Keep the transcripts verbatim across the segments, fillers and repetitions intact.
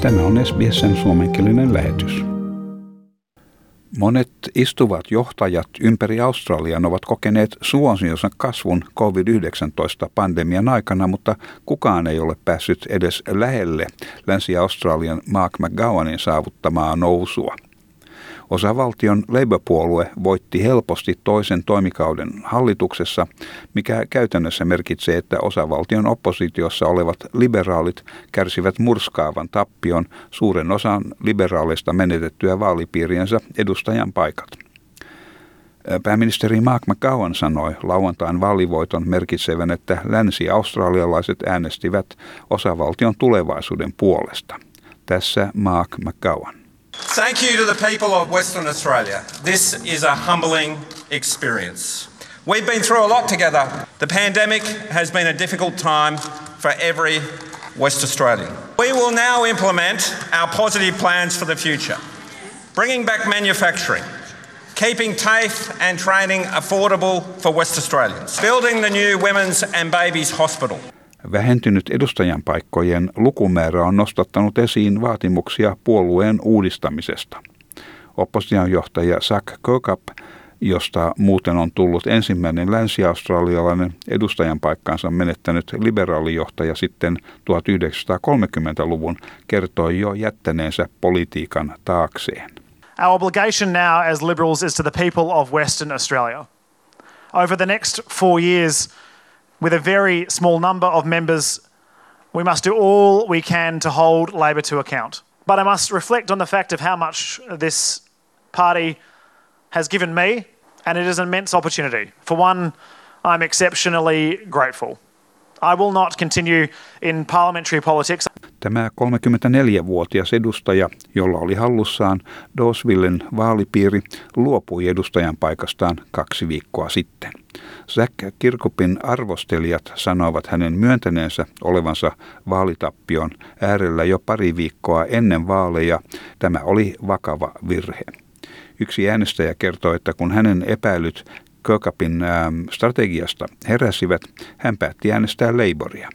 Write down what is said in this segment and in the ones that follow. Tämä on S B S:n suomenkielinen lähetys. Monet istuvat johtajat ympäri Australian ovat kokeneet suosionsa kasvun covid yhdeksäntoista-pandemian aikana, mutta kukaan ei ole päässyt edes lähelle Länsi-Australian Mark McGowanin saavuttamaa nousua. Osavaltion Labour-puolue voitti helposti toisen toimikauden hallituksessa, mikä käytännössä merkitsee, että osavaltion oppositiossa olevat liberaalit kärsivät murskaavan tappion suuren osan liberaaleista menetettyä vaalipiiriensä edustajan paikat. Pääministeri Mark McGowan sanoi lauantain vaalivoiton merkitsevän, että länsi-australialaiset äänestivät osavaltion tulevaisuuden puolesta. Tässä Mark McGowan. Thank you to the people of Western Australia. This is a humbling experience. We've been through a lot together. The pandemic has been a difficult time for every West Australian. We will now implement our positive plans for the future. Bringing back manufacturing, keeping TAFE and training affordable for West Australians, building the new Women's and Babies Hospital. Vähentynyt edustajanpaikkojen lukumäärä on nostattanut esiin vaatimuksia puolueen uudistamisesta. Oppositionjohtaja Zach Kirkup, josta muuten on tullut ensimmäinen länsi-australialainen edustajanpaikkaansa menettänyt liberaalijohtaja sitten tuhatyhdeksänsataakolmekymmentäluvun, kertoi jo jättäneensä politiikan taakseen. Our obligation now as Liberals is to the people of Western Australia. Over the next four years, with a very small number of members, we must do all we can to hold Labor to account. But I must reflect on the fact of how much this party has given me, and it is an immense opportunity. For one, I'm exceptionally grateful. I will not continue in parliamentary politics. Tämä kolmekymmentäneljävuotias edustaja, jolla oli hallussaan Dawesvillen vaalipiiri, luopui edustajan paikastaan kaksi viikkoa sitten. Zach Kirkupin arvostelijat sanoivat hänen myöntäneensä olevansa vaalitappion äärellä jo pari viikkoa ennen vaaleja. Tämä oli vakava virhe. Yksi äänestäjä kertoi, että kun hänen epäilyt Kirkupin strategiasta heräsivät, hän päätti äänestää Labouria.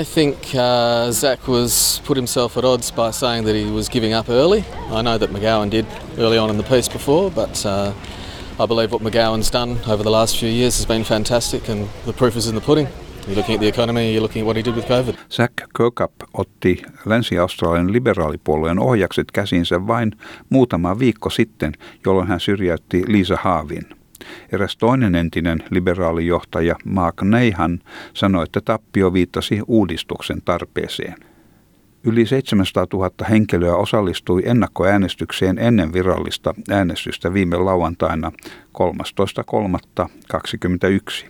I think uh, Zach was put himself at odds by saying that he was giving up early. I know that McGowan did early on in the piece before, but uh, I believe what McGowan's done over the last few years has been fantastic, and the proof is in the pudding. You're looking at the economy, you're looking at what he did with COVID. Zach Kirkup otti Länsi-Australian liberaalipuolueen ohjakset käsiinsä vain muutama viikko sitten, jolloin hän syrjäytti Lisa Haavin. Eräs toinen entinen liberaalijohtaja Mark Neihan sanoi, että tappio viittasi uudistuksen tarpeeseen. Yli seitsemänsataatuhatta henkilöä osallistui ennakkoäänestykseen ennen virallista äänestystä viime lauantaina kolmastoista kolmatta kaksikymmentäyksi.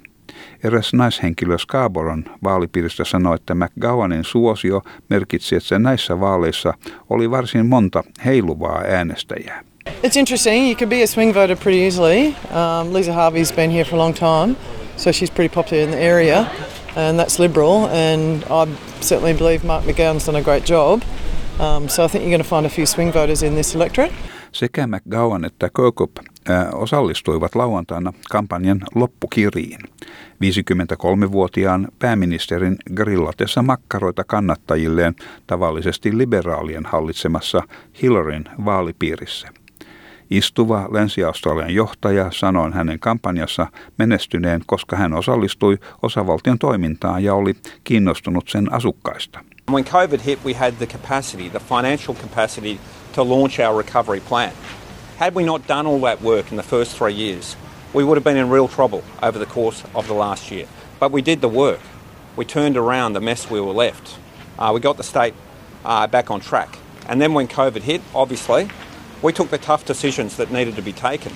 Eräs naishenkilö Scarboron vaalipiiristä sanoi, että McGowanin suosio merkitsi, että näissä vaaleissa oli varsin monta heiluvaa äänestäjää. It's interesting, you can be a swing voter pretty easily. Um, Lisa Haavi's been here for a long time, so she's pretty popular in the area, and that's Liberal, and I certainly believe Mark McGowan's done a great job, um, so I think you're going to find a few swing voters in this electorate. Sekä McGowan että Kirkup osallistuivat lauantaina kampanjan loppukiriin. viisikymmentäkolmevuotiaan pääministerin grillatessa makkaroita kannattajilleen tavallisesti liberaalien hallitsemassa Hillaryn vaalipiirissä. Istuva Länsi-Australian johtaja sanoi hänen kampanjassa menestyneen, koska hän osallistui osavaltion toimintaan ja oli kiinnostunut sen asukkaista. When COVID hit, we had the capacity, the financial capacity to launch our recovery plan. Had we not done all that work in the first three years, we would have been in real trouble over the course of the last year. But we did the work. We turned around the mess we were left. Uh, we got the state uh, back on track. And then when COVID hit, obviously, we took the tough decisions that needed to be taken.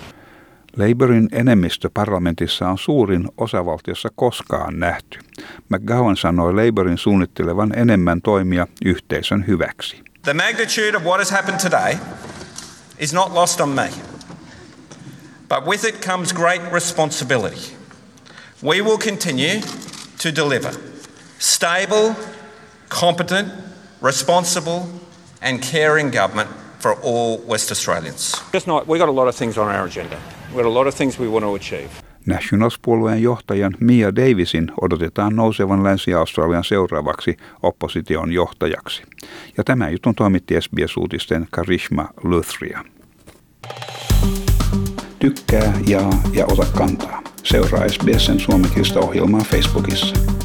Labourin enemmistö parlamentissa on suurin osavaltiossa koskaan nähty. McGowan sanoi Labourin suunnittelevan enemmän toimia yhteisön hyväksi. The magnitude of what has happened today is not lost on me. But with it comes great responsibility. We will continue to deliver stable, competent, responsible and caring government for all West Australians. Just not, we got a lot of things on our agenda. We got a lot of things we want to achieve. Nationals-puolueen johtajan Mia Daviesin odotetaan nousevan Länsi-Australian seuraavaksi opposition johtajaksi. Ja tämän jutun toimitti S B S-uutisten Karishma Luthria. Tykkää, jaa ja ota kantaa. Seuraa S B S:n suomenkielistä ohjelmaa Facebookissa.